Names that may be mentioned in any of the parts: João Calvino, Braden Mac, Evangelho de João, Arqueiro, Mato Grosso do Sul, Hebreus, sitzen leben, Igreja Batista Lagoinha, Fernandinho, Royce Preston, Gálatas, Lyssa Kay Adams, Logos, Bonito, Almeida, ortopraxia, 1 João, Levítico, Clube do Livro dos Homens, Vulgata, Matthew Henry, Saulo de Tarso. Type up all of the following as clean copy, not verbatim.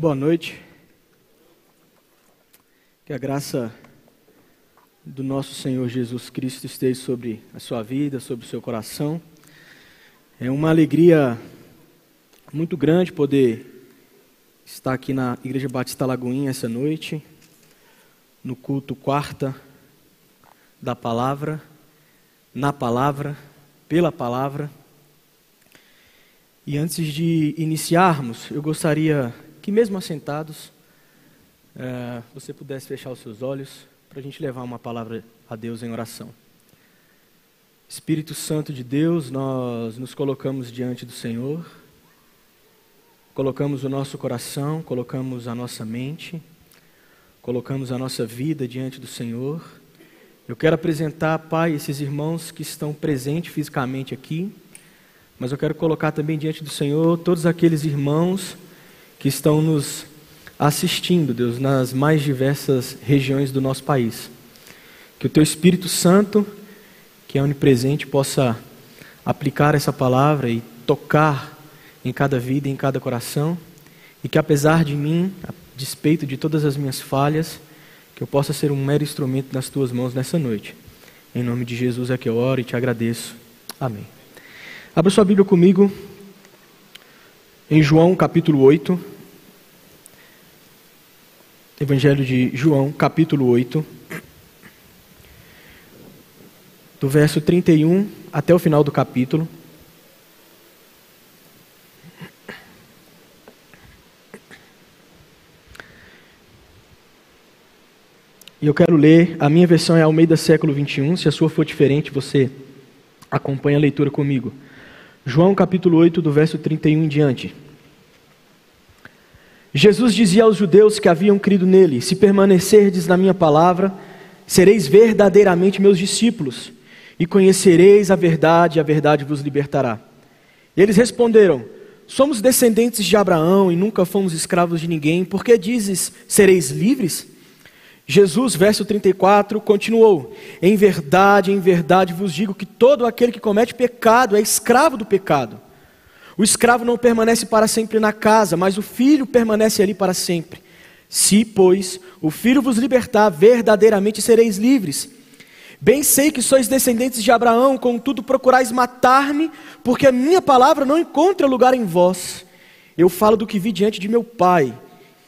Boa noite. Que a graça do nosso Senhor Jesus Cristo esteja sobre a sua vida, sobre o seu coração. É uma alegria muito grande poder estar aqui na Igreja Batista Lagoinha essa noite, no culto quarta da palavra, na palavra, pela palavra. E antes de iniciarmos, eu gostaria que mesmo assentados, você pudesse fechar os seus olhos para a gente levar uma palavra a Deus em oração. Espírito Santo de Deus, nós nos colocamos diante do Senhor, colocamos o nosso coração, colocamos a nossa mente, colocamos a nossa vida diante do Senhor. Eu quero apresentar, Pai, esses irmãos que estão presentes fisicamente aqui, mas eu quero colocar também diante do Senhor todos aqueles irmãos que estão nos assistindo, Deus, nas mais diversas regiões do nosso país. Que o Teu Espírito Santo, que é onipresente, possa aplicar essa palavra e tocar em cada vida, em cada coração, e que apesar de mim, a despeito de todas as minhas falhas, que eu possa ser um mero instrumento nas Tuas mãos nessa noite. Em nome de Jesus é que eu oro e Te agradeço. Amém. Abra sua Bíblia comigo em João capítulo 8, Evangelho de João capítulo 8, do verso 31 até o final do capítulo. E eu quero ler, a minha versão é Almeida século 21, se a sua for diferente você acompanha a leitura comigo. João capítulo 8, do verso 31 em diante. Jesus dizia aos judeus que haviam crido nele: se permanecerdes na minha palavra, sereis verdadeiramente meus discípulos, e conhecereis a verdade vos libertará. Eles responderam: somos descendentes de Abraão e nunca fomos escravos de ninguém, por que dizes, sereis livres? Jesus, verso 34, continuou: em verdade vos digo que todo aquele que comete pecado é escravo do pecado. O escravo não permanece para sempre na casa, mas o filho permanece ali para sempre. Se, pois, o filho vos libertar, verdadeiramente sereis livres. Bem sei que sois descendentes de Abraão, contudo procurais matar-me, porque a minha palavra não encontra lugar em vós. Eu falo do que vi diante de meu pai,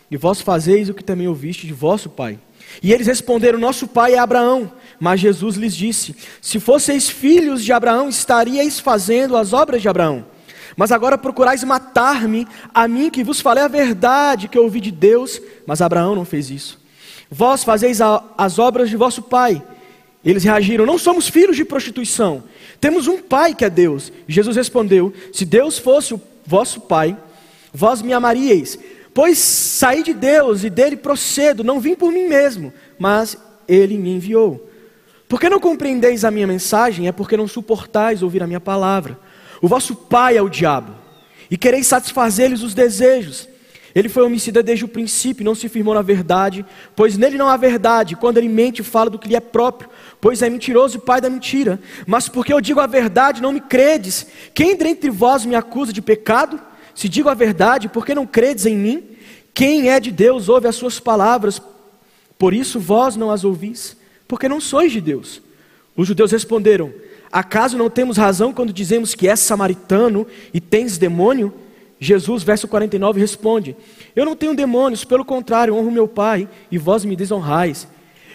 e vós fazeis o que também ouviste de vosso pai. E eles responderam: nosso pai é Abraão. Mas Jesus lhes disse: se fosseis filhos de Abraão, estaríeis fazendo as obras de Abraão. Mas agora procurais matar-me, a mim que vos falei a verdade que eu ouvi de Deus, mas Abraão não fez isso. Vós fazeis as obras de vosso pai. Eles reagiram: não somos filhos de prostituição, temos um pai que é Deus. Jesus respondeu: se Deus fosse o vosso pai, vós me amaríeis, pois saí de Deus e dele procedo, não vim por mim mesmo, mas ele me enviou. Porque não compreendeis a minha mensagem, é porque não suportais ouvir a minha palavra. O vosso pai é o diabo, e quereis satisfazer-lhes os desejos. Ele foi homicida desde o princípio, não se firmou na verdade, pois nele não há verdade. Quando ele mente, fala do que lhe é próprio, pois é mentiroso e pai da mentira. Mas porque eu digo a verdade, não me credes. Quem dentre vós me acusa de pecado? Se digo a verdade, por que não credes em mim? Quem é de Deus ouve as suas palavras, por isso vós não as ouvis, porque não sois de Deus. Os judeus responderam: acaso não temos razão quando dizemos que és samaritano e tens demônio? Jesus, verso 49, responde: eu não tenho demônios, pelo contrário, honro meu Pai, e vós me desonrais.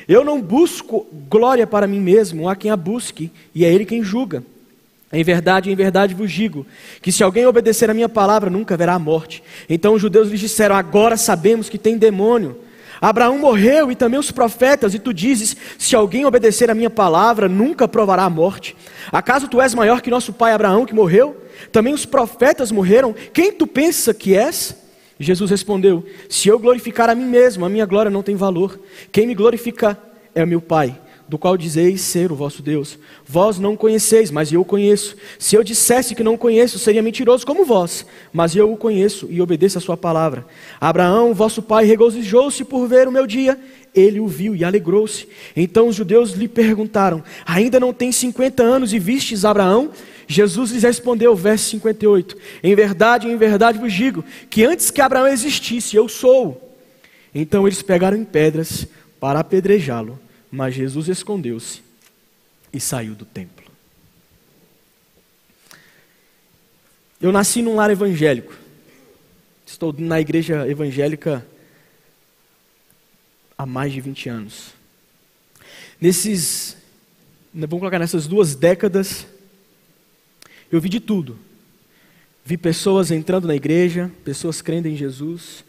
Eu não busco glória para mim mesmo, há quem a busque, e é ele quem julga. Em verdade vos digo, que se alguém obedecer a minha palavra, nunca verá a morte. Então os judeus lhes disseram: agora sabemos que tem demônio. Abraão morreu e também os profetas, e tu dizes: se alguém obedecer a minha palavra, nunca provará a morte. Acaso tu és maior que nosso pai Abraão, que morreu? Também os profetas morreram. Quem tu pensa que és? Jesus respondeu: se eu glorificar a mim mesmo, a minha glória não tem valor. Quem me glorifica é meu Pai, do qual dizeis ser o vosso Deus. Vós não conheceis, mas eu o conheço. Se eu dissesse que não conheço, seria mentiroso como vós, mas eu o conheço e obedeço a sua palavra. Abraão, vosso pai, regozijou-se por ver o meu dia. Ele o viu e alegrou-se. Então os judeus lhe perguntaram: ainda não tens 50 anos e vistes Abraão? Jesus lhes respondeu, verso 58, em verdade vos digo, que antes que Abraão existisse, eu sou. Então eles pegaram em pedras para apedrejá-lo, mas Jesus escondeu-se e saiu do templo. Eu nasci num lar evangélico. Estou na igreja evangélica há mais de 20 anos. Vamos colocar nessas 2 décadas, eu vi de tudo. Vi pessoas entrando na igreja, pessoas crendo em Jesus.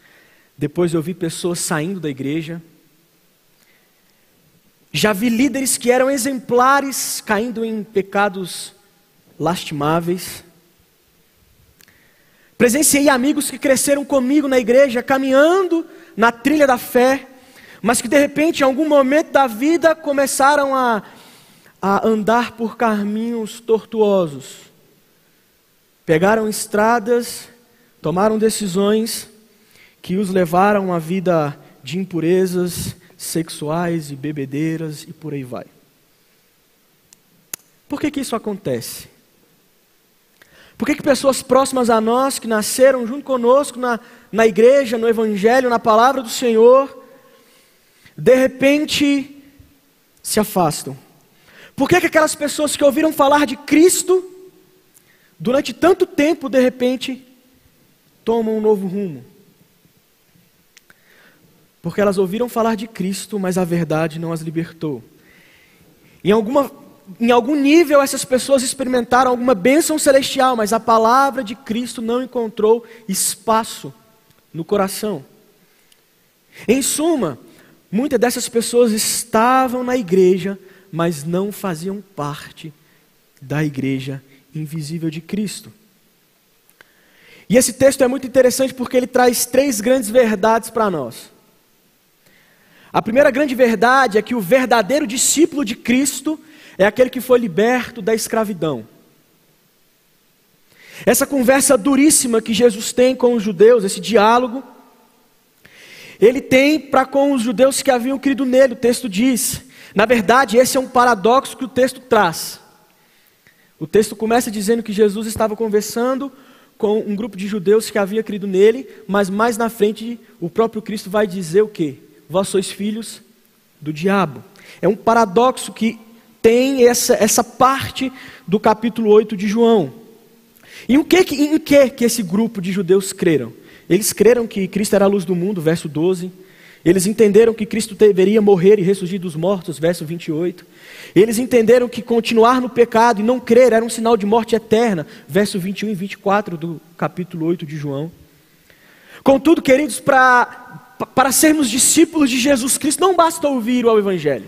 Depois eu vi pessoas saindo da igreja. Já vi líderes que eram exemplares caindo em pecados lastimáveis. Presenciei amigos que cresceram comigo na igreja, caminhando na trilha da fé, mas que de repente, em algum momento da vida, começaram a andar por caminhos tortuosos. Pegaram estradas, tomaram decisões que os levaram a vida de impurezas sexuais e bebedeiras e por aí vai. Por que isso acontece? Por que pessoas próximas a nós, que nasceram junto conosco na igreja, no evangelho, na palavra do Senhor, de repente se afastam? Por que aquelas pessoas que ouviram falar de Cristo durante tanto tempo, de repente, tomam um novo rumo? Porque elas ouviram falar de Cristo, mas a verdade não as libertou. Em algum nível, essas pessoas experimentaram alguma bênção celestial, mas a palavra de Cristo não encontrou espaço no coração. Em suma, muitas dessas pessoas estavam na igreja, mas não faziam parte da igreja invisível de Cristo. E esse texto é muito interessante porque ele traz 3 grandes verdades para nós. A primeira grande verdade é que o verdadeiro discípulo de Cristo é aquele que foi liberto da escravidão. Essa conversa duríssima que Jesus tem com os judeus, esse diálogo, ele tem para com os judeus que haviam crido nele, o texto diz. Na verdade, esse é um paradoxo que o texto traz. O texto começa dizendo que Jesus estava conversando com um grupo de judeus que havia crido nele, mas mais na frente o próprio Cristo vai dizer o quê? Vós sois filhos do diabo. É um paradoxo que tem essa parte do capítulo 8 de João. E em que esse grupo de judeus creram? Eles creram que Cristo era a luz do mundo, verso 12. Eles entenderam que Cristo deveria morrer e ressurgir dos mortos, verso 28. Eles entenderam que continuar no pecado e não crer era um sinal de morte eterna, verso 21 e 24 do capítulo 8 de João. Contudo, queridos, para sermos discípulos de Jesus Cristo, não basta ouvir o Evangelho.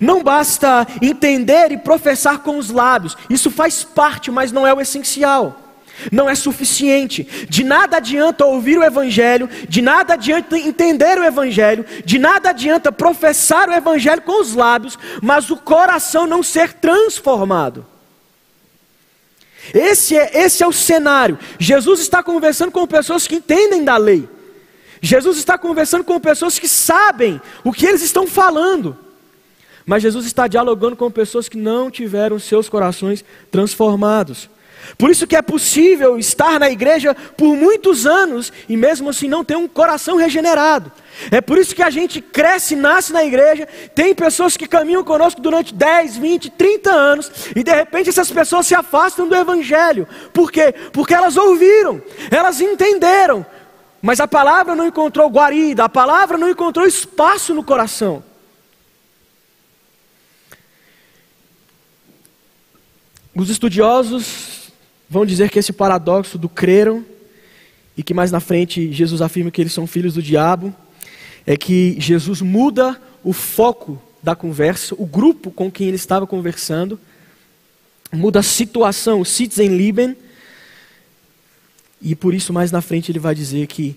Não basta entender e professar com os lábios. Isso faz parte, mas não é o essencial. Não é suficiente. De nada adianta ouvir o Evangelho, de nada adianta entender o Evangelho, de nada adianta professar o Evangelho com os lábios, mas o coração não ser transformado. Esse é o cenário. Jesus está conversando com pessoas que entendem da lei. Jesus está conversando com pessoas que sabem o que eles estão falando. Mas Jesus está dialogando com pessoas que não tiveram seus corações transformados. Por isso que é possível estar na igreja por muitos anos e mesmo assim não ter um coração regenerado. É por isso que a gente cresce e nasce na igreja, tem pessoas que caminham conosco durante 10, 20, 30 anos e de repente essas pessoas se afastam do Evangelho. Por quê? Porque elas ouviram, elas entenderam, mas a palavra não encontrou guarida, a palavra não encontrou espaço no coração. Os estudiosos vão dizer que esse paradoxo do creram, e que mais na frente Jesus afirma que eles são filhos do diabo, é que Jesus muda o foco da conversa, o grupo com quem ele estava conversando, muda a situação, o sitzen leben, e por isso mais na frente ele vai dizer que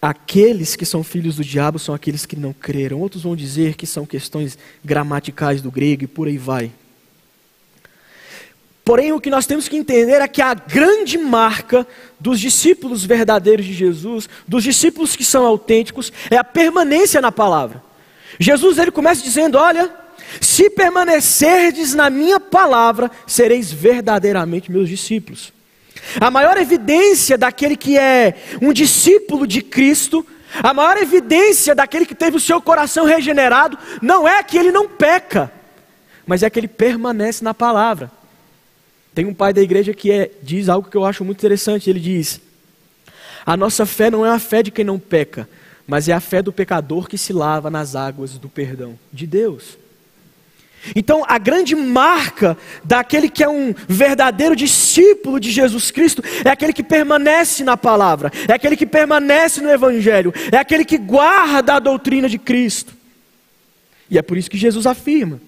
Aqueles que são filhos do diabo são aqueles que não creram. Outros vão dizer que são questões gramaticais do grego e por aí vai. Porém, o que nós temos que entender é que a grande marca dos discípulos verdadeiros de Jesus, dos discípulos que são autênticos, é a permanência na palavra. Jesus, ele começa dizendo, olha, se permanecerdes na minha palavra, sereis verdadeiramente meus discípulos. A maior evidência daquele que é um discípulo de Cristo, a maior evidência daquele que teve o seu coração regenerado, não é que ele não peca, mas é que ele permanece na palavra. Tem um pai da igreja que diz algo que eu acho muito interessante. Ele diz, a nossa fé não é a fé de quem não peca, mas é a fé do pecador que se lava nas águas do perdão de Deus. Então, a grande marca daquele que é um verdadeiro discípulo de Jesus Cristo é aquele que permanece na palavra, é aquele que permanece no Evangelho, é aquele que guarda a doutrina de Cristo. E é por isso que Jesus afirma,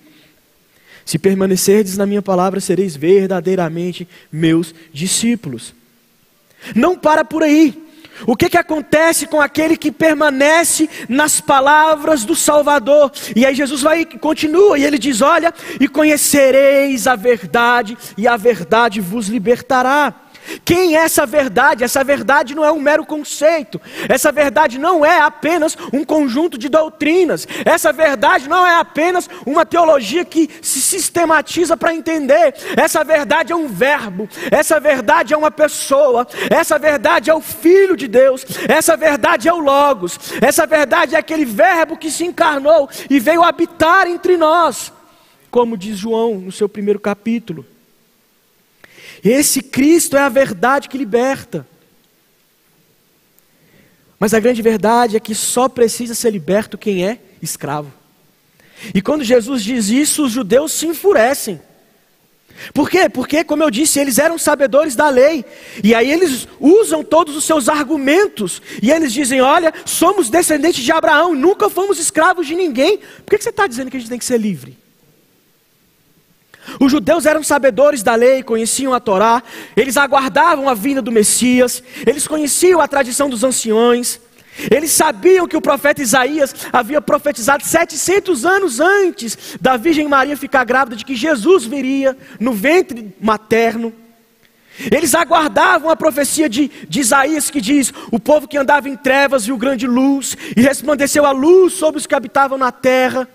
se permanecerdes na minha palavra, sereis verdadeiramente meus discípulos. Não para por aí. O que acontece com aquele que permanece nas palavras do Salvador? E aí Jesus continua e ele diz, olha, e conhecereis a verdade, e a verdade vos libertará. Quem é essa verdade? Essa verdade não é um mero conceito. Essa verdade não é apenas um conjunto de doutrinas. Essa verdade não é apenas uma teologia que se sistematiza para entender. Essa verdade é um verbo. Essa verdade é uma pessoa. Essa verdade é o Filho de Deus. Essa verdade é o Logos. Essa verdade é aquele verbo que se encarnou e veio habitar entre nós, como diz João no seu primeiro capítulo. Esse Cristo é a verdade que liberta. Mas a grande verdade é que só precisa ser liberto quem é escravo. E quando Jesus diz isso, os judeus se enfurecem. Por quê? Porque, como eu disse, eles eram sabedores da lei. E aí eles usam todos os seus argumentos. E eles dizem, olha, somos descendentes de Abraão, nunca fomos escravos de ninguém. Por que você está dizendo que a gente tem que ser livre? Os judeus eram sabedores da lei, conheciam a Torá, eles aguardavam a vinda do Messias, eles conheciam a tradição dos anciões, eles sabiam que o profeta Isaías havia profetizado 700 anos antes da Virgem Maria ficar grávida, de que Jesus viria no ventre materno. Eles aguardavam a profecia de Isaías que diz, o povo que andava em trevas viu grande luz, e resplandeceu a luz sobre os que habitavam na terra.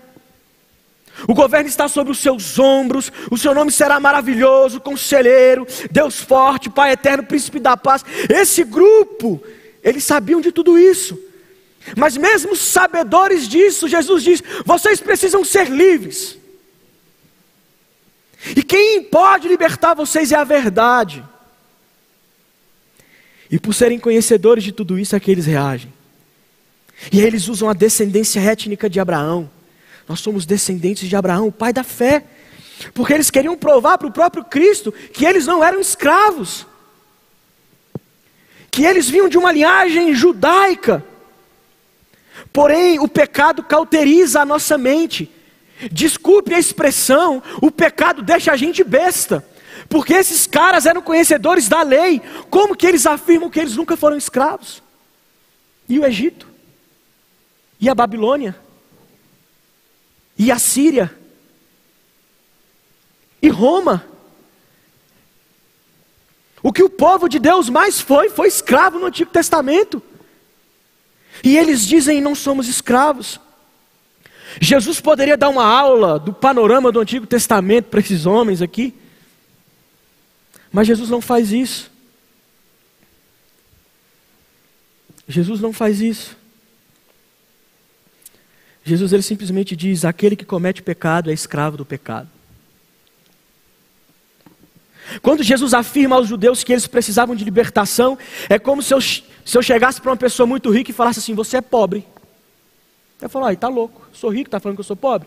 O governo está sobre os seus ombros, o seu nome será maravilhoso, conselheiro, Deus forte, Pai eterno, príncipe da paz. Esse grupo, eles sabiam de tudo isso. Mas mesmo sabedores disso, Jesus diz, vocês precisam ser livres. E quem pode libertar vocês é a verdade. E por serem conhecedores de tudo isso, é que eles reagem. E eles usam a descendência étnica de Abraão. Nós somos descendentes de Abraão, o pai da fé. Porque eles queriam provar para o próprio Cristo que eles não eram escravos. Que eles vinham de uma linhagem judaica. Porém, o pecado cauteriza a nossa mente. Desculpe a expressão, o pecado deixa a gente besta. Porque esses caras eram conhecedores da lei. Como que eles afirmam que eles nunca foram escravos? E o Egito? E a Babilônia? E a Síria, e Roma. O que o povo de Deus mais foi escravo no Antigo Testamento. E eles dizem, não somos escravos. Jesus poderia dar uma aula do panorama do Antigo Testamento para esses homens aqui. Mas Jesus não faz isso. Jesus não faz isso. Jesus, ele simplesmente diz, aquele que comete pecado é escravo do pecado. Quando Jesus afirma aos judeus que eles precisavam de libertação, é como se eu chegasse para uma pessoa muito rica e falasse assim, você é pobre. Ela fala, está louco, sou rico, está falando que eu sou pobre?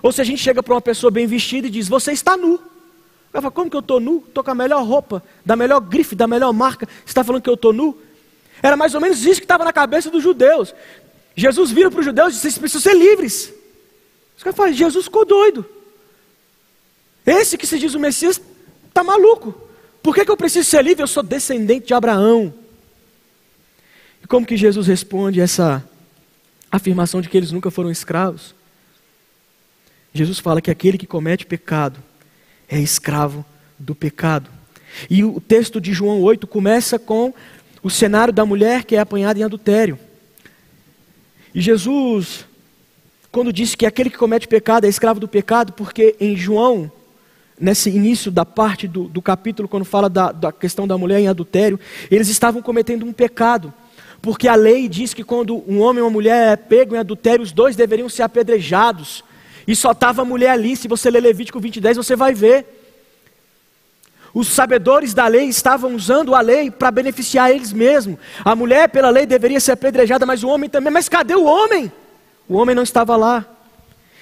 Ou se a gente chega para uma pessoa bem vestida e diz, você está nu. Ela fala, como que eu estou nu? Estou com a melhor roupa, da melhor grife, da melhor marca, você está falando que eu estou nu? Era mais ou menos isso que estava na cabeça dos judeus. Jesus vira para os judeus e diz, vocês precisam ser livres. Os caras falam, Jesus ficou doido. Esse que se diz o Messias está maluco. Por que eu preciso ser livre? Eu sou descendente de Abraão. E Como que Jesus responde essa afirmação de que eles nunca foram escravos? Jesus fala que aquele que comete pecado é escravo do pecado. E o texto de João 8 começa com o cenário da mulher que é apanhada em adultério. E Jesus, quando disse que aquele que comete pecado é escravo do pecado, porque em João, nesse início da parte do capítulo, quando fala da questão da mulher em adultério, eles estavam cometendo um pecado, porque a lei diz que quando um homem e uma mulher é pego em adultério, os dois deveriam ser apedrejados, e só estava a mulher ali. Se você ler Levítico 20:10, você vai ver. Os sabedores da lei estavam usando a lei para beneficiar eles mesmos. A mulher, pela lei, deveria ser apedrejada, mas o homem também. Mas cadê o homem? O homem não estava lá.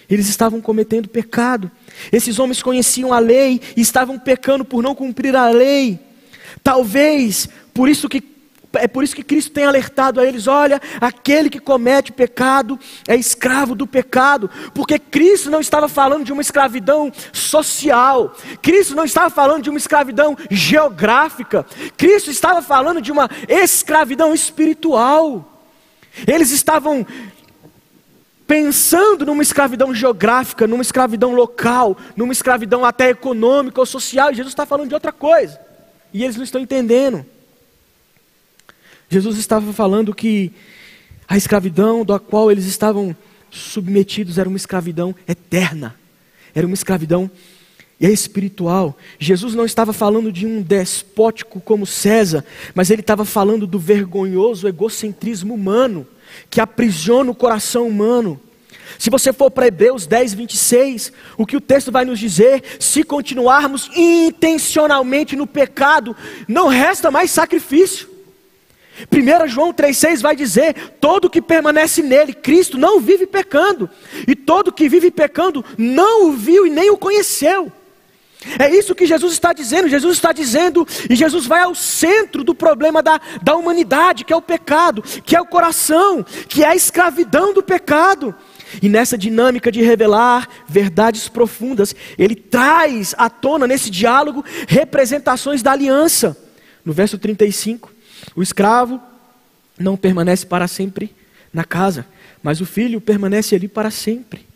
Eles estavam cometendo pecado. Esses homens conheciam a lei e estavam pecando por não cumprir a lei. Talvez, é por isso que Cristo tem alertado a eles: olha, aquele que comete pecado é escravo do pecado. Porque Cristo não estava falando de uma escravidão social. Cristo não estava falando de uma escravidão geográfica. Cristo estava falando de uma escravidão espiritual. Eles estavam pensando numa escravidão geográfica, numa escravidão local, numa escravidão até econômica ou social. E Jesus está falando de outra coisa. E eles não estão entendendo. Jesus estava falando que a escravidão da qual eles estavam submetidos era uma escravidão eterna. Era uma escravidão espiritual. Jesus não estava falando de um despótico como César, mas ele estava falando do vergonhoso egocentrismo humano que aprisiona o coração humano. Se você for para Hebreus 10:26, o que o texto vai nos dizer? Se continuarmos intencionalmente no pecado, não resta mais sacrifício. 1 João 3:6 vai dizer: todo que permanece nele, Cristo, não vive pecando, e todo que vive pecando não o viu e nem o conheceu. É isso que Jesus está dizendo, e Jesus vai ao centro do problema da humanidade, que é o pecado, que é o coração, que é a escravidão do pecado. E nessa dinâmica de revelar verdades profundas, ele traz à tona nesse diálogo representações da aliança. No verso 35, o escravo não permanece para sempre na casa, mas o filho permanece ali para sempre.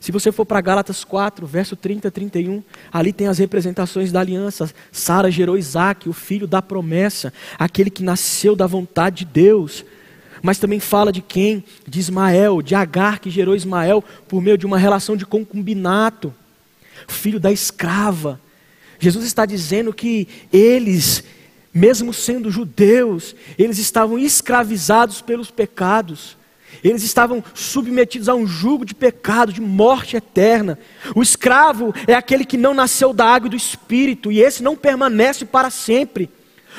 Se você for para Gálatas 4, verso 30 a 31, ali tem as representações da aliança. Sara gerou Isaac, o filho da promessa, aquele que nasceu da vontade de Deus. Mas também fala de quem? De Ismael, de Agar, que gerou Ismael por meio de uma relação de concubinato, filho da escrava. Jesus está dizendo que eles, mesmo sendo judeus, eles estavam escravizados pelos pecados. Eles estavam submetidos a um jugo de pecado, de morte eterna. O escravo é aquele que não nasceu da água e do espírito, e esse não permanece para sempre.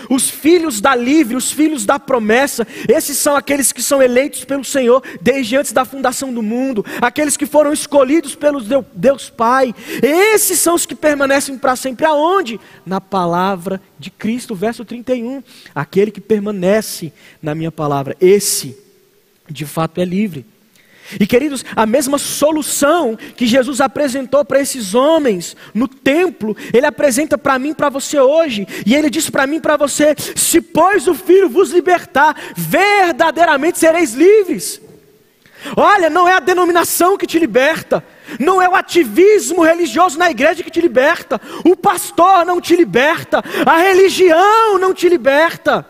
Os filhos da livre, os filhos da promessa, esses são aqueles que são eleitos pelo Senhor desde antes da fundação do mundo, aqueles que foram escolhidos pelo Deus Pai. Esses são os que permanecem para sempre. Aonde? Na palavra de Cristo, verso 31. Aquele que permanece na minha palavra, esse de fato é livre. E queridos, a mesma solução que Jesus apresentou para esses homens no templo, ele apresenta para mim e para você hoje. E ele diz para mim e para você: se pois o Filho vos libertar, verdadeiramente sereis livres. Olha, não é a denominação que te liberta, não é o ativismo religioso na igreja que te liberta, o pastor não te liberta, a religião não te liberta,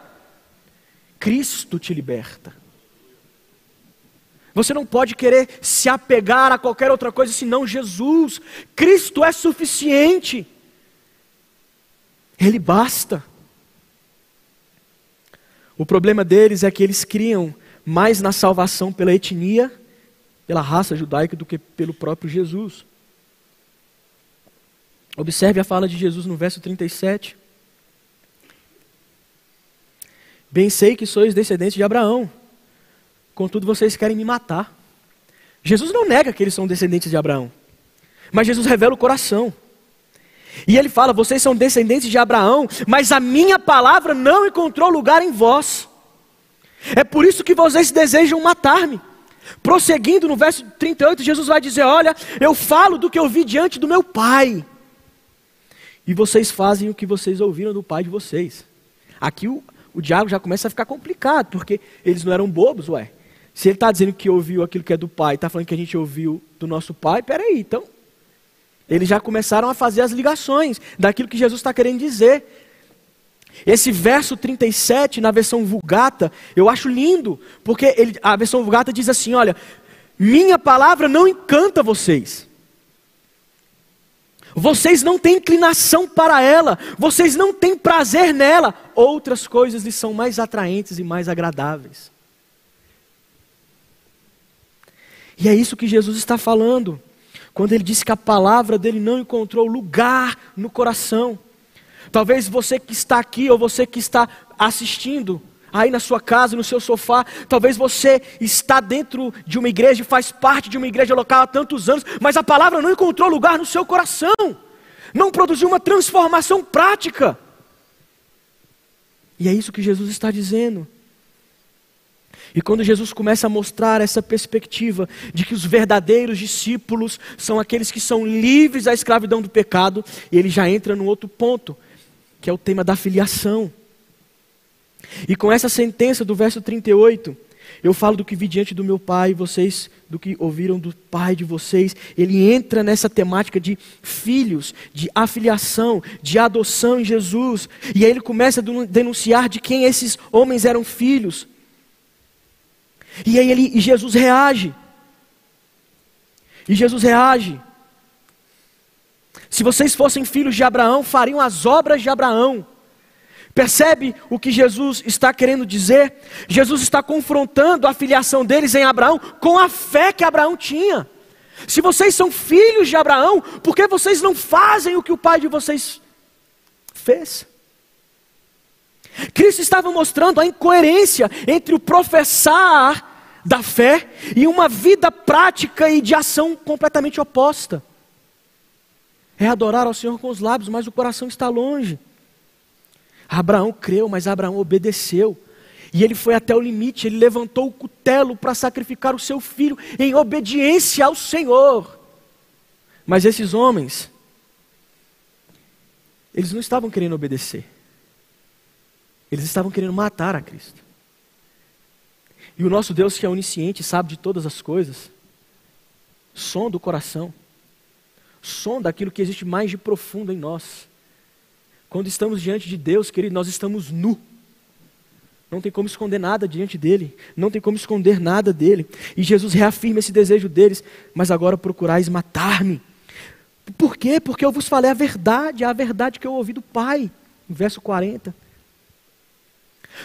Cristo te liberta. Você não pode querer se apegar a qualquer outra coisa senão Jesus. Cristo é suficiente. Ele basta. O problema deles é que eles criam mais na salvação pela etnia, pela raça judaica, do que pelo próprio Jesus. Observe a fala de Jesus no verso 37. Bem sei que sois descendentes de Abraão, contudo vocês querem me matar. Jesus não nega que eles são descendentes de Abraão, mas Jesus revela o coração. E ele fala: vocês são descendentes de Abraão, mas a minha palavra não encontrou lugar em vós. É por isso que vocês desejam matar-me. Prosseguindo no verso 38, Jesus vai dizer: olha, eu falo do que eu vi diante do meu Pai, e vocês fazem o que vocês ouviram do Pai de vocês. Aqui o o diálogo já começa a ficar complicado, porque eles não eram bobos, ué. Se ele está dizendo que ouviu aquilo que é do pai, está falando que a gente ouviu do nosso pai, peraí, então... Eles já começaram a fazer as ligações daquilo que Jesus está querendo dizer. Esse verso 37, na versão Vulgata, eu acho lindo, porque a versão Vulgata diz assim, olha, minha palavra não encanta vocês. Vocês não têm inclinação para ela, vocês não têm prazer nela. Outras coisas lhes são mais atraentes e mais agradáveis. E é isso que Jesus está falando, quando ele disse que a palavra dele não encontrou lugar no coração. Talvez você que está aqui, ou você que está assistindo, aí na sua casa, no seu sofá, talvez você está dentro de uma igreja, faz parte de uma igreja local há tantos anos, mas a palavra não encontrou lugar no seu coração, não produziu uma transformação prática. E é isso que Jesus está dizendo. E quando Jesus começa a mostrar essa perspectiva de que os verdadeiros discípulos são aqueles que são livres da escravidão do pecado, ele já entra num outro ponto, que é o tema da filiação. E com essa sentença do verso 38, eu falo do que vi diante do meu pai, vocês do que ouviram do pai de vocês. Ele entra nessa temática de filhos, de afiliação, de adoção em Jesus. E aí ele começa a denunciar de quem esses homens eram filhos. E aí Jesus reage. E Jesus reage. Se vocês fossem filhos de Abraão, fariam as obras de Abraão. Percebe o que Jesus está querendo dizer? Jesus está confrontando a filiação deles em Abraão com a fé que Abraão tinha. Se vocês são filhos de Abraão, por que vocês não fazem o que o pai de vocês fez? Cristo estava mostrando a incoerência entre o professar da fé e uma vida prática e de ação completamente oposta. É adorar ao Senhor com os lábios, mas o coração está longe. Abraão creu, mas Abraão obedeceu. E ele foi até o limite, ele levantou o cutelo para sacrificar o seu filho em obediência ao Senhor. Mas esses homens, eles não estavam querendo obedecer. Eles estavam querendo matar a Cristo. E o nosso Deus, que é onisciente, sabe de todas as coisas, sonda o coração, sonda aquilo que existe mais de profundo em nós. Quando estamos diante de Deus, querido, nós estamos nu. Não tem como esconder nada diante dele. Não tem como esconder nada dele. E Jesus reafirma esse desejo deles. Mas agora procurais matar-me. Por quê? Porque eu vos falei a verdade que eu ouvi do Pai. No verso 40.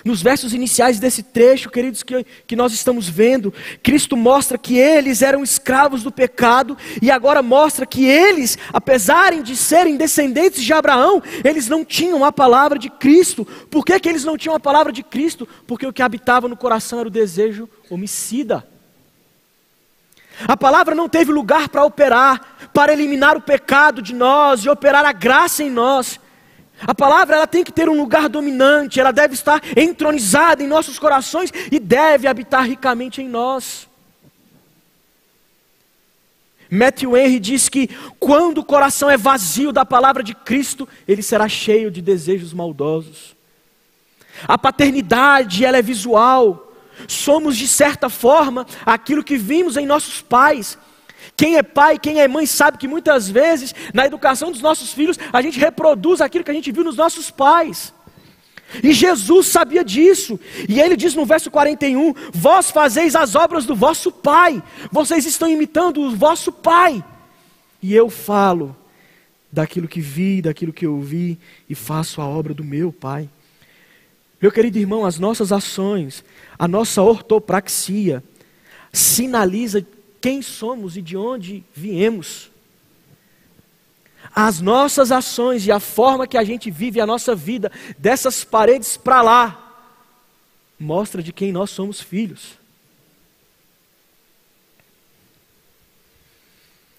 Nos versos iniciais desse trecho, queridos, que nós estamos vendo, Cristo mostra que eles eram escravos do pecado, e agora mostra que eles, apesar de serem descendentes de Abraão, eles não tinham a palavra de Cristo. Por que eles não tinham a palavra de Cristo? Porque o que habitava no coração era o desejo homicida. A palavra não teve lugar para operar, para eliminar o pecado de nós e operar a graça em nós. A palavra, ela tem que ter um lugar dominante, ela deve estar entronizada em nossos corações e deve habitar ricamente em nós. Matthew Henry diz que quando o coração é vazio da palavra de Cristo, ele será cheio de desejos maldosos. A paternidade, ela é visual. Somos, de certa forma, aquilo que vimos em nossos pais. Quem é pai, quem é mãe sabe que muitas vezes na educação dos nossos filhos a gente reproduz aquilo que a gente viu nos nossos pais. E Jesus sabia disso. E ele diz no verso 41, vós fazeis as obras do vosso pai. Vocês estão imitando o vosso pai. E eu falo daquilo que vi, daquilo que ouvi e faço a obra do meu pai. Meu querido irmão, as nossas ações, a nossa ortopraxia sinaliza quem somos e de onde viemos. As nossas ações e a forma que a gente vive a nossa vida, dessas paredes para lá, mostra de quem nós somos filhos.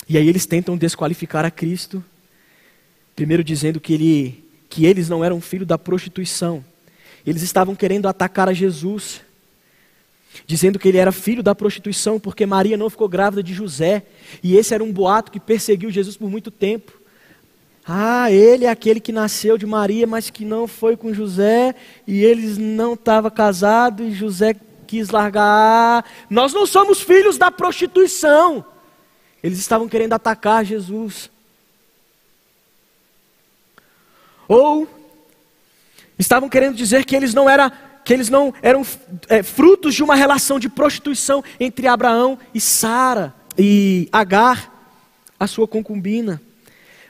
E aí eles tentam desqualificar a Cristo, primeiro dizendo que eles não eram filhos da prostituição. Eles estavam querendo atacar a Jesus, dizendo que ele era filho da prostituição porque Maria não ficou grávida de José. E esse era um boato que perseguiu Jesus por muito tempo. Ah, ele é aquele que nasceu de Maria, mas que não foi com José, e eles não estavam casados, e José quis largar. Nós não somos filhos da prostituição. Eles estavam querendo atacar Jesus. Ou estavam querendo dizer que eles não eram frutos de uma relação de prostituição entre Abraão e Sara, e Agar, a sua concubina.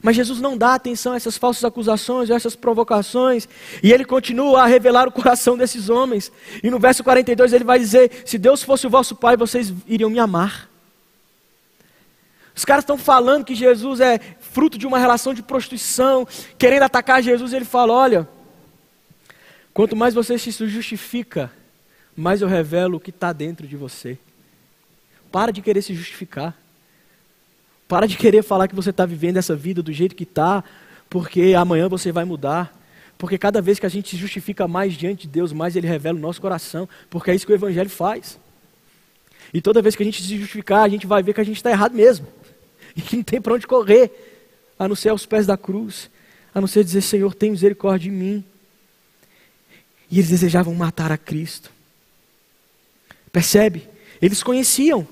Mas Jesus não dá atenção a essas falsas acusações, a essas provocações, e ele continua a revelar o coração desses homens. E no verso 42 ele vai dizer: se Deus fosse o vosso Pai, vocês iriam me amar. Os caras estão falando que Jesus é fruto de uma relação de prostituição, querendo atacar Jesus, e ele fala: olha, quanto mais você se justifica, mais eu revelo o que está dentro de você. Para de querer se justificar. Para de querer falar que você está vivendo essa vida do jeito que está, porque amanhã você vai mudar. Porque cada vez que a gente se justifica mais diante de Deus, mais Ele revela o nosso coração. Porque é isso que o Evangelho faz. E toda vez que a gente se justificar, a gente vai ver que a gente está errado mesmo. E que não tem para onde correr, a não ser aos pés da cruz. A não ser dizer: Senhor, tem misericórdia de mim. E eles desejavam matar a Cristo. Percebe? Eles conheciam,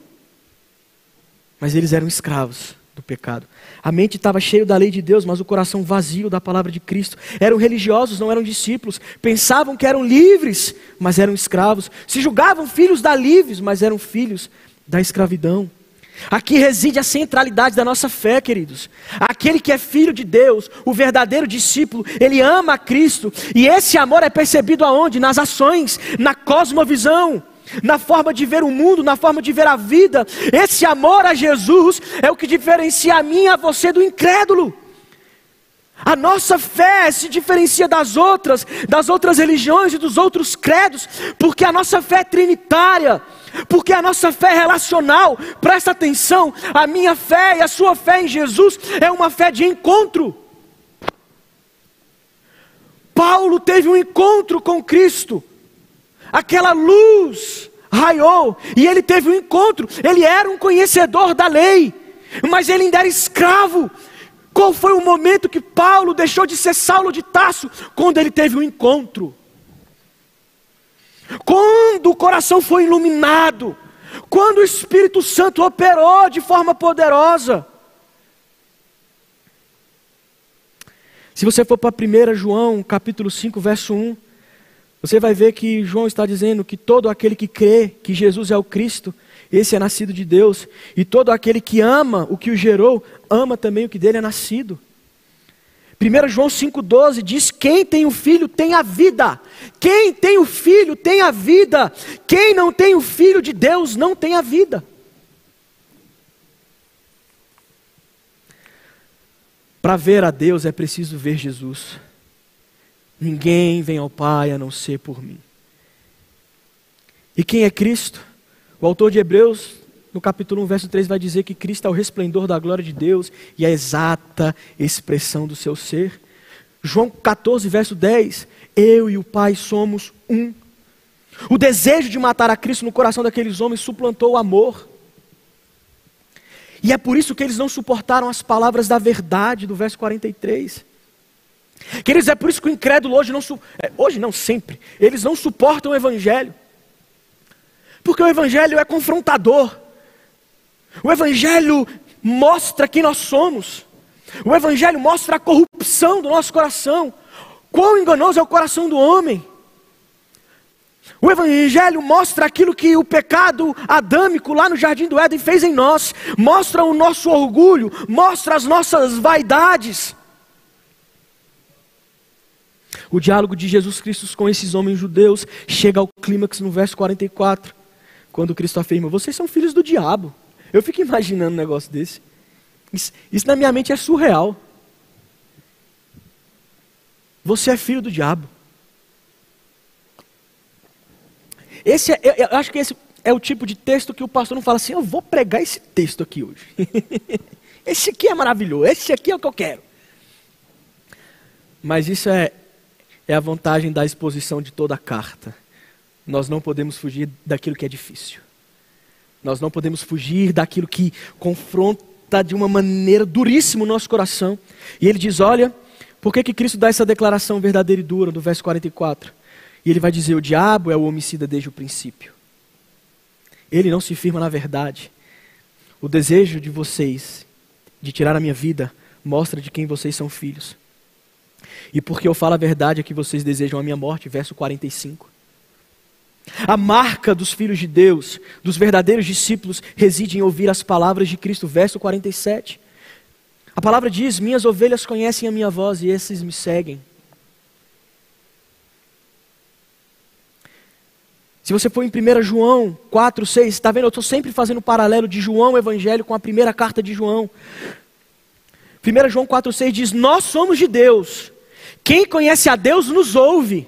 mas eles eram escravos do pecado. A mente estava cheia da lei de Deus, mas o coração vazio da palavra de Cristo. Eram religiosos, não eram discípulos. Pensavam que eram livres, mas eram escravos. Se julgavam filhos da livres, mas eram filhos da escravidão. Aqui reside a centralidade da nossa fé, queridos. Aquele que é filho de Deus, o verdadeiro discípulo, ele ama a Cristo. E esse amor é percebido aonde? Nas ações, na cosmovisão, na forma de ver o mundo, na forma de ver a vida. Esse amor a Jesus é o que diferencia a mim e a você do incrédulo. A nossa fé se diferencia das outras religiões e dos outros credos, porque a nossa fé é trinitária, porque a nossa fé é relacional. Presta atenção, a minha fé e a sua fé em Jesus é uma fé de encontro. Paulo teve um encontro com Cristo. Aquela luz raiou e ele teve um encontro. Ele era um conhecedor da lei, mas ele ainda era escravo. Qual foi o momento que Paulo deixou de ser Saulo de Tarso? Quando ele teve um encontro. Quando o coração foi iluminado. Quando o Espírito Santo operou de forma poderosa. Se você for para 1 João, capítulo 5, verso 1. Você vai ver que João está dizendo que todo aquele que crê que Jesus é o Cristo, esse é nascido de Deus. E todo aquele que ama o que o gerou, ama também o que dele é nascido. 1 João 5,12 diz: quem tem o Filho tem a vida. Quem tem o Filho tem a vida. Quem não tem o Filho de Deus não tem a vida. Para ver a Deus é preciso ver Jesus. Ninguém vem ao Pai a não ser por mim. E quem é Cristo? O autor de Hebreus, no capítulo 1, verso 3, vai dizer que Cristo é o resplendor da glória de Deus e a exata expressão do seu ser. João 14, verso 10, eu e o Pai somos um. O desejo de matar a Cristo no coração daqueles homens suplantou o amor. E é por isso que eles não suportaram as palavras da verdade, do verso 43. Queridos, é por isso que o incrédulo hoje não, sempre, eles não suportam o Evangelho. Porque o Evangelho é confrontador. O Evangelho mostra quem nós somos. O Evangelho mostra a corrupção do nosso coração. Quão enganoso é o coração do homem. O Evangelho mostra aquilo que o pecado adâmico lá no Jardim do Éden fez em nós. Mostra o nosso orgulho, mostra as nossas vaidades. O diálogo de Jesus Cristo com esses homens judeus chega ao clímax no verso 44, quando Cristo afirma: vocês são filhos do diabo. Eu fico imaginando um negócio desse. Isso na minha mente é surreal. Você é filho do diabo. Eu acho que esse é o tipo de texto que o pastor não fala assim: eu vou pregar esse texto aqui hoje. Esse aqui é maravilhoso, esse aqui é o que eu quero. Mas isso é a vantagem da exposição de toda a carta. Nós não podemos fugir daquilo que é difícil. Nós não podemos fugir daquilo que confronta está de uma maneira duríssima no nosso coração. E ele diz, olha, por que Cristo dá essa declaração verdadeira e dura do verso 44? E ele vai dizer, o diabo é o homicida desde o princípio. Ele não se firma na verdade. O desejo de vocês de tirar a minha vida mostra de quem vocês são filhos. E porque eu falo a verdade é que vocês desejam a minha morte, verso 45. A marca dos filhos de Deus, dos verdadeiros discípulos, reside em ouvir as palavras de Cristo, verso 47. A palavra diz, minhas ovelhas conhecem a minha voz e esses me seguem. Se você for em 1 João 4, 6, está vendo? Eu estou sempre fazendo um paralelo de João, o Evangelho, com a primeira carta de João. 1 João 4, 6 diz, nós somos de Deus. Quem conhece a Deus nos ouve.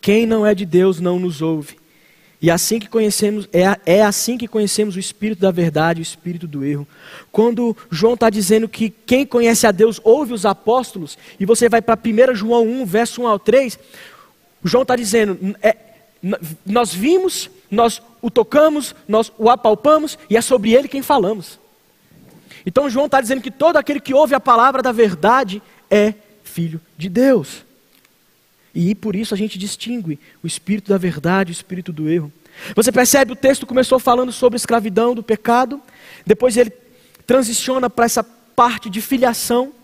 Quem não é de Deus não nos ouve. E assim que conhecemos, é assim que conhecemos o espírito da verdade, o espírito do erro. Quando João está dizendo que quem conhece a Deus ouve os apóstolos, e você vai para 1 João 1, verso 1 ao 3... João está dizendo, nós vimos, nós o tocamos, nós o apalpamos e é sobre ele quem falamos. Então João está dizendo que todo aquele que ouve a palavra da verdade é filho de Deus. E por isso a gente distingue o espírito da verdade, o espírito do erro. Você percebe, o texto começou falando sobre a escravidão do pecado, depois ele transiciona para essa parte de filiação,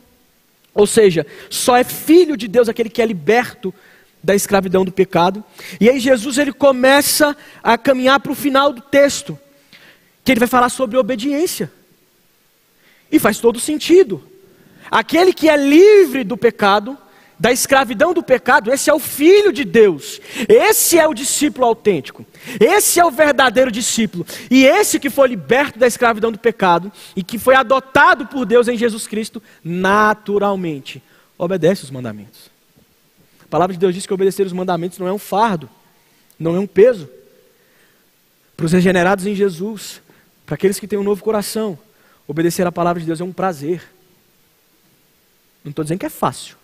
ou seja, só é filho de Deus aquele que é liberto da escravidão do pecado. E aí Jesus ele começa a caminhar para o final do texto, que ele vai falar sobre obediência. E faz todo sentido. Aquele que é livre do pecado, da escravidão do pecado, esse é o filho de Deus. Esse é o discípulo autêntico. Esse é o verdadeiro discípulo. E esse que foi liberto da escravidão do pecado e que foi adotado por Deus em Jesus Cristo, naturalmente obedece os mandamentos. A palavra de Deus diz que obedecer os mandamentos não é um fardo, não é um peso. Para os regenerados em Jesus, para aqueles que têm um novo coração, obedecer a palavra de Deus é um prazer. Não estou dizendo que é fácil,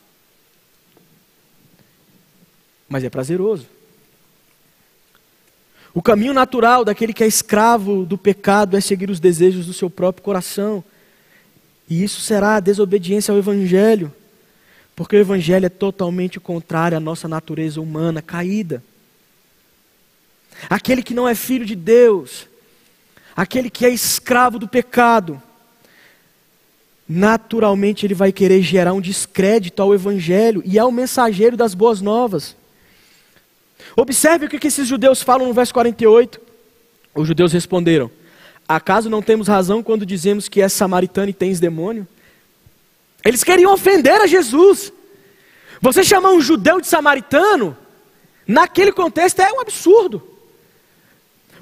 mas é prazeroso. O caminho natural daquele que é escravo do pecado é seguir os desejos do seu próprio coração. E isso será a desobediência ao Evangelho. Porque o Evangelho é totalmente contrário à nossa natureza humana caída. Aquele que não é filho de Deus, aquele que é escravo do pecado, naturalmente ele vai querer gerar um descrédito ao Evangelho e ao mensageiro das boas novas. Observe o que esses judeus falam no verso 48. Os judeus responderam, acaso não temos razão quando dizemos que és samaritano e tens demônio? Eles queriam ofender a Jesus. Você chamar um judeu de samaritano, naquele contexto é um absurdo.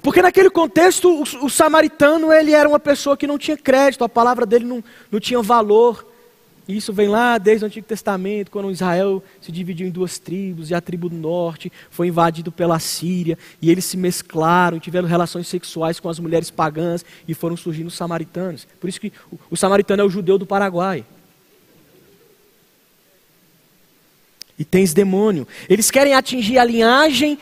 Porque naquele contexto, o samaritano ele era uma pessoa que não tinha crédito, a palavra dele não tinha valor. E isso vem lá desde o Antigo Testamento, quando Israel se dividiu em duas tribos, e a tribo do norte foi invadida pela Síria, e eles se mesclaram, tiveram relações sexuais com as mulheres pagãs, e foram surgindo os samaritanos. Por isso que o samaritano é o judeu do Paraguai. E tens demônio. Eles querem atingir a linhagem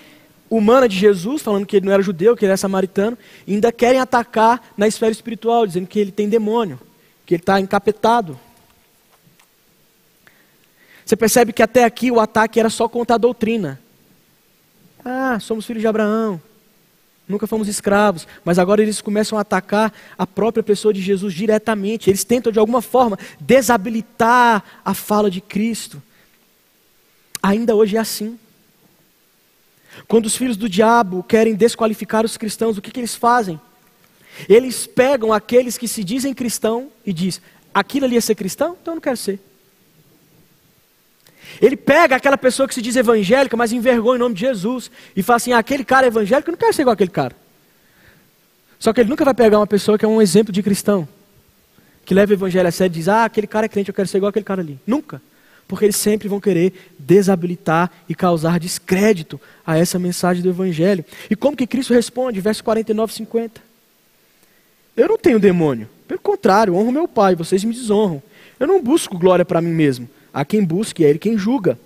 humana de Jesus, falando que ele não era judeu, que ele era samaritano, e ainda querem atacar na esfera espiritual, dizendo que ele tem demônio, que ele está encapetado. Você percebe que até aqui o ataque era só contra a doutrina. Ah, somos filhos de Abraão, nunca fomos escravos. Mas agora eles começam a atacar a própria pessoa de Jesus diretamente. Eles tentam de alguma forma desabilitar a fala de Cristo. Ainda hoje é assim. Quando os filhos do diabo querem desqualificar os cristãos, o que eles fazem? Eles pegam aqueles que se dizem cristão e dizem, aquilo ali é ser cristão? Então eu não quero ser. Ele pega aquela pessoa que se diz evangélica, mas envergonha em nome de Jesus, e fala assim, aquele cara é evangélico, eu não quero ser igual aquele cara. Só que ele nunca vai pegar uma pessoa que é um exemplo de cristão, que leva o evangelho a sério e diz, ah, aquele cara é crente, eu quero ser igual aquele cara ali. Nunca. Porque eles sempre vão querer desabilitar e causar descrédito a essa mensagem do Evangelho. E como que Cristo responde? Verso 49, 50. Eu não tenho demônio. Pelo contrário, honro meu Pai, vocês me desonram. Eu não busco glória para mim mesmo. Há quem busque, é Ele quem julga.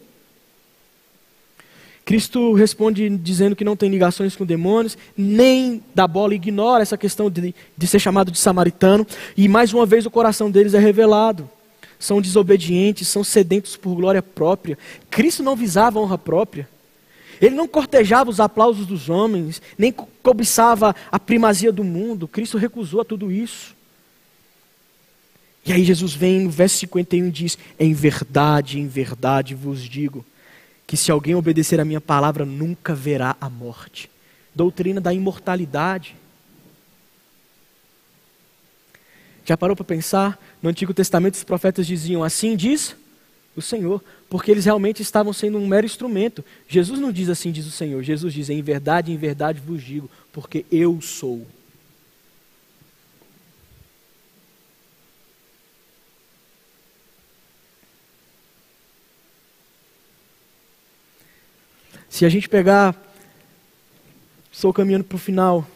Cristo responde dizendo que não tem ligações com demônios, nem dá bola, ignora essa questão de ser chamado de samaritano. E mais uma vez o coração deles é revelado. São desobedientes, são sedentos por glória própria. Cristo não visava honra própria. Ele não cortejava os aplausos dos homens, nem cobiçava a primazia do mundo. Cristo recusou a tudo isso. E aí Jesus vem no verso 51 e diz: em verdade vos digo, que se alguém obedecer a minha palavra, nunca verá a morte. Doutrina da imortalidade. Já parou para pensar? No Antigo Testamento os profetas diziam: assim diz o Senhor, porque eles realmente estavam sendo um mero instrumento. Jesus não diz assim diz o Senhor, Jesus diz: em verdade vos digo, porque eu sou. Se a gente pegar, estou caminhando para o final,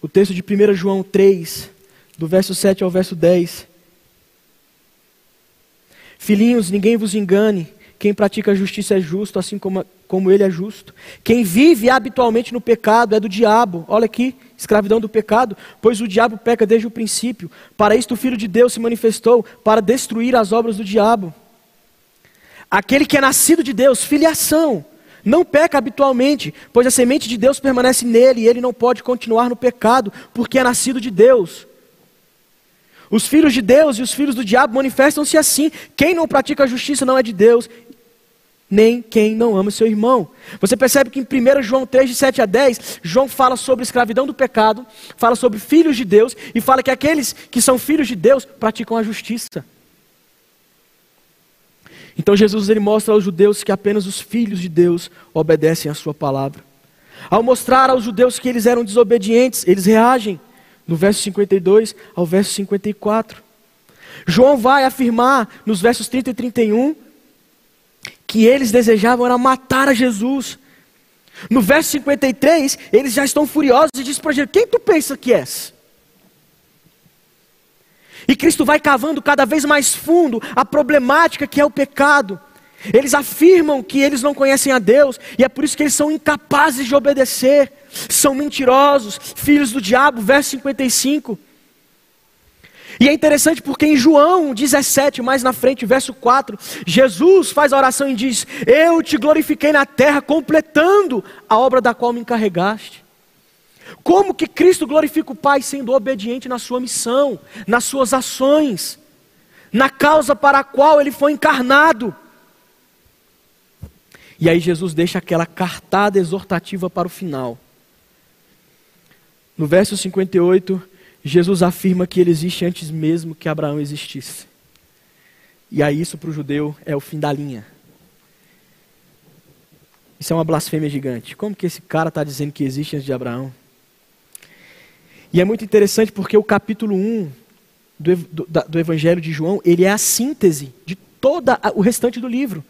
o texto de 1 João 3, do verso 7 ao verso 10. Filhinhos, ninguém vos engane, quem pratica a justiça é justo, assim como ele é justo. Quem vive habitualmente no pecado é do diabo. Olha aqui, escravidão do pecado, pois o diabo peca desde o princípio. Para isto o Filho de Deus se manifestou, para destruir as obras do diabo. Aquele que é nascido de Deus, filiação, não peca habitualmente, pois a semente de Deus permanece nele e ele não pode continuar no pecado, porque é nascido de Deus. Os filhos de Deus e os filhos do diabo manifestam-se assim. Quem não pratica a justiça não é de Deus, nem quem não ama seu irmão. Você percebe que em 1 João 3, de 7 a 10, João fala sobre escravidão do pecado, fala sobre filhos de Deus e fala que aqueles que são filhos de Deus praticam a justiça. Então Jesus ele mostra aos judeus que apenas os filhos de Deus obedecem à sua palavra. Ao mostrar aos judeus que eles eram desobedientes, eles reagem. No verso 52 ao verso 54. João vai afirmar nos versos 30 e 31 que eles desejavam era matar a Jesus. No verso 53, eles já estão furiosos e dizem para Jesus: quem tu pensa que és? E Cristo vai cavando cada vez mais fundo a problemática que é o pecado. Eles afirmam que eles não conhecem a Deus e é por isso que eles são incapazes de obedecer. São mentirosos, filhos do diabo, verso 55. E é interessante porque em João 17, mais na frente, verso 4, Jesus faz a oração e diz: eu te glorifiquei na terra, completando a obra da qual me encarregaste. Como que Cristo glorifica o Pai? Sendo obediente na sua missão, nas suas ações, na causa para a qual ele foi encarnado. E aí Jesus deixa aquela cartada exortativa para o final. No verso 58, Jesus afirma que ele existe antes mesmo que Abraão existisse. E aí isso para o judeu é o fim da linha. Isso é uma blasfêmia gigante. Como que esse cara está dizendo que existe antes de Abraão? E é muito interessante porque o capítulo 1 do Evangelho de João, ele é a síntese de todo o restante do livro.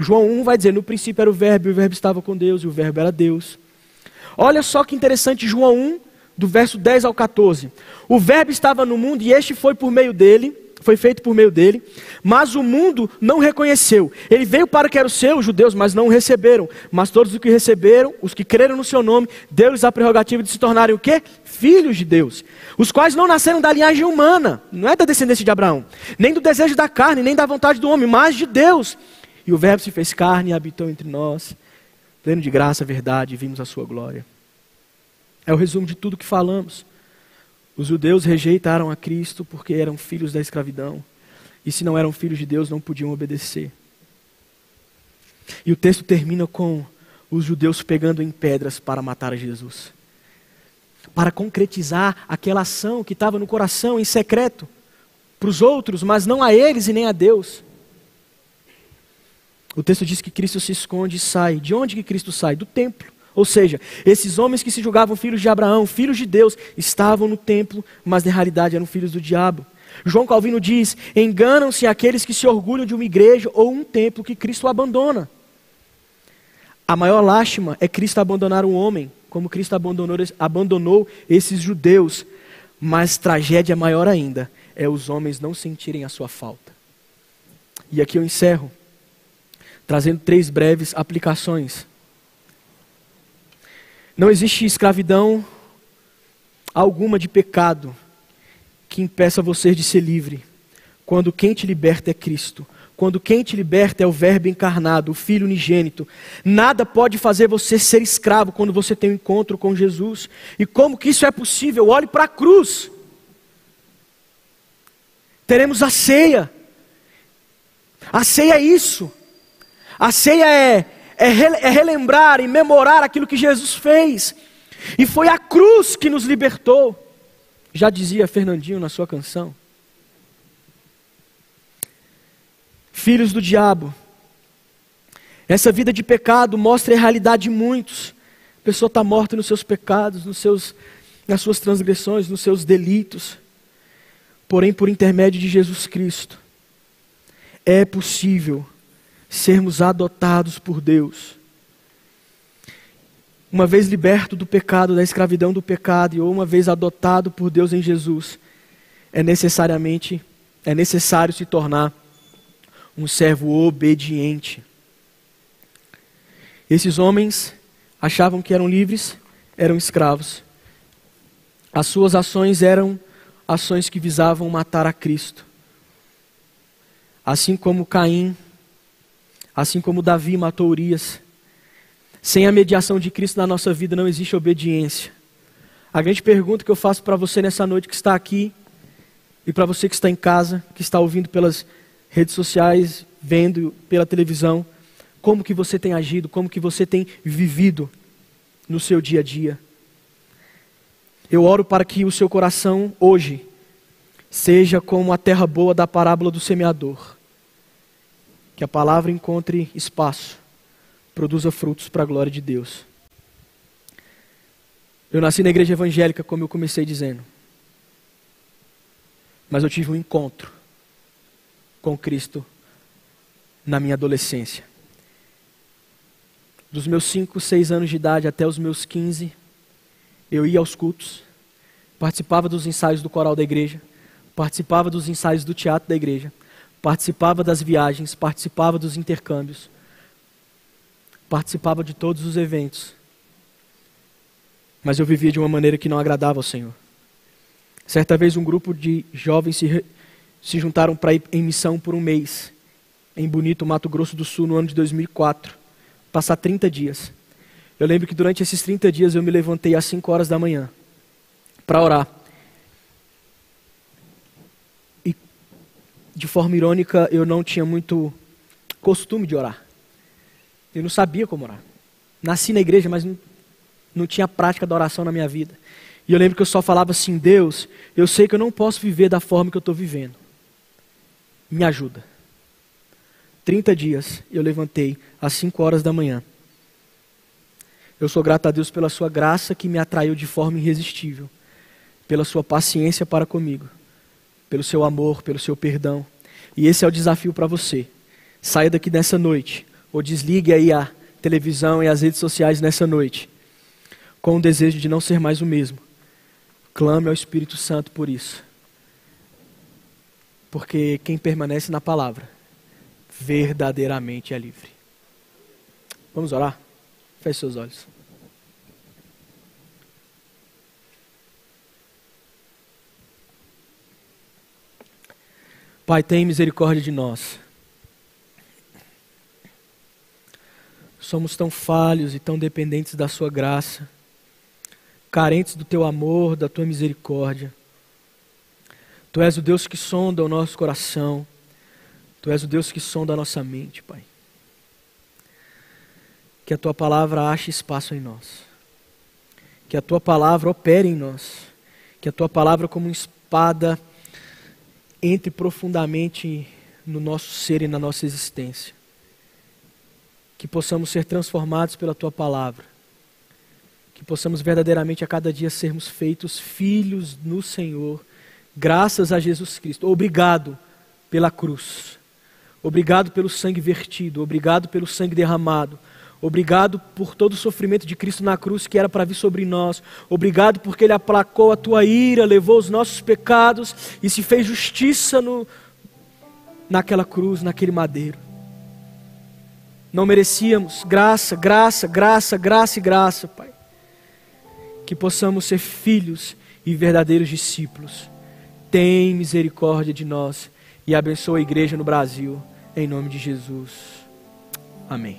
João 1 vai dizer: no princípio era o verbo estava com Deus, e o verbo era Deus. Olha só que interessante, João 1, do verso 10 ao 14. O verbo estava no mundo e este foi por meio dele, foi feito por meio dele, mas o mundo não reconheceu. Ele veio para o que era o seu, os judeus, mas não o receberam. Mas todos os que receberam, os que creram no seu nome, deu-lhes a prerrogativa de se tornarem o quê? Filhos de Deus. Os quais não nasceram da linhagem humana, não é da descendência de Abraão, nem do desejo da carne, nem da vontade do homem, mas de Deus. E o verbo se fez carne e habitou entre nós, pleno de graça, verdade, e vimos a sua glória. É o resumo de tudo que falamos. Os judeus rejeitaram a Cristo porque eram filhos da escravidão. E se não eram filhos de Deus, não podiam obedecer. E o texto termina com os judeus pegando em pedras para matar a Jesus. Para concretizar aquela ação que estava no coração, em secreto, para os outros, mas não a eles e nem a Deus. O texto diz que Cristo se esconde e sai. De onde que Cristo sai? Do templo. Ou seja, esses homens que se julgavam filhos de Abraão, filhos de Deus, estavam no templo, mas na realidade eram filhos do diabo. João Calvino diz: enganam-se aqueles que se orgulham de uma igreja ou um templo que Cristo abandona. A maior lástima é Cristo abandonar o homem, como Cristo abandonou esses judeus. Mas tragédia maior ainda é os homens não sentirem a sua falta. E aqui eu encerro, trazendo 3 breves aplicações Não existe escravidão alguma de pecado que impeça você de ser livre, quando quem te liberta é Cristo. Quando quem te liberta é o Verbo encarnado, o Filho unigênito. Nada pode fazer você ser escravo quando você tem um encontro com Jesus. E como que isso é possível? Olhe para a cruz. Teremos a ceia. A ceia é isso. A ceia é relembrar e memorar aquilo que Jesus fez. E foi a cruz que nos libertou. Já dizia Fernandinho na sua canção. Filhos do diabo, essa vida de pecado mostra a realidade de muitos. A pessoa está morta nos seus pecados, nas suas transgressões, nos seus delitos. Porém, por intermédio de Jesus Cristo, é possível sermos adotados por Deus. Uma vez liberto do pecado, da escravidão do pecado, ou uma vez adotado por Deus em Jesus, é necessário se tornar um servo obediente. Esses homens achavam que eram livres, eram escravos. As suas ações eram ações que visavam matar a Cristo. Assim como Caim, assim como Davi matou Urias. Sem a mediação de Cristo na nossa vida não existe obediência. A grande pergunta que eu faço para você nessa noite que está aqui, e para você que está em casa, que está ouvindo pelas redes sociais, vendo pela televisão, como que você tem agido, como que você tem vivido no seu dia a dia. Eu oro para que o seu coração hoje seja como a terra boa da parábola do semeador. Que a palavra encontre espaço, produza frutos para a glória de Deus. Eu nasci na igreja evangélica, como eu comecei dizendo. Mas eu tive um encontro com Cristo na minha adolescência. Dos meus 5, 6 anos de idade até os meus 15, eu ia aos cultos, participava dos ensaios do coral da igreja, participava dos ensaios do teatro da igreja, participava das viagens, participava dos intercâmbios, participava de todos os eventos. Mas eu vivia de uma maneira que não agradava ao Senhor. Certa vez um grupo de jovens se juntaram para ir em missão por um mês, em Bonito, Mato Grosso do Sul, no ano de 2004. Passar 30 dias. Eu lembro que durante esses 30 dias eu me levantei às 5 horas da manhã para orar. E, de forma irônica, eu não tinha muito costume de orar. Eu não sabia como orar. Nasci na igreja, mas não tinha prática da oração na minha vida. E eu lembro que eu só falava assim: Deus, eu sei que eu não posso viver da forma que eu estou vivendo. Me ajuda. 30 dias eu levantei às 5 horas da manhã. Eu sou grato a Deus pela sua graça que me atraiu de forma irresistível, pela sua paciência para comigo, pelo seu amor, pelo seu perdão. E esse é o desafio para você. Saia daqui nessa noite, ou desligue aí a televisão e as redes sociais nessa noite, com o desejo de não ser mais o mesmo. Clame ao Espírito Santo por isso. Porque quem permanece na palavra, verdadeiramente é livre. Vamos orar? Feche seus olhos. Pai, tem misericórdia de nós. Somos tão falhos e tão dependentes da sua graça, carentes do teu amor, da tua misericórdia. Tu és o Deus que sonda o nosso coração. Tu és o Deus que sonda a nossa mente, Pai. Que a Tua palavra ache espaço em nós. Que a Tua palavra opere em nós. Que a Tua palavra, como uma espada, entre profundamente no nosso ser e na nossa existência. Que possamos ser transformados pela Tua palavra. Que possamos verdadeiramente a cada dia sermos feitos filhos no Senhor. Graças a Jesus Cristo. Obrigado pela cruz. Obrigado pelo sangue vertido. Obrigado pelo sangue derramado. Obrigado por todo o sofrimento de Cristo na cruz que era para vir sobre nós. Obrigado porque Ele aplacou a tua ira, levou os nossos pecados e se fez justiça naquela cruz, naquele madeiro. Não merecíamos graça, graça, graça, graça e graça, Pai. que possamos ser filhos e verdadeiros discípulos. Tem misericórdia de nós e abençoa a igreja no Brasil, em nome de Jesus. Amém.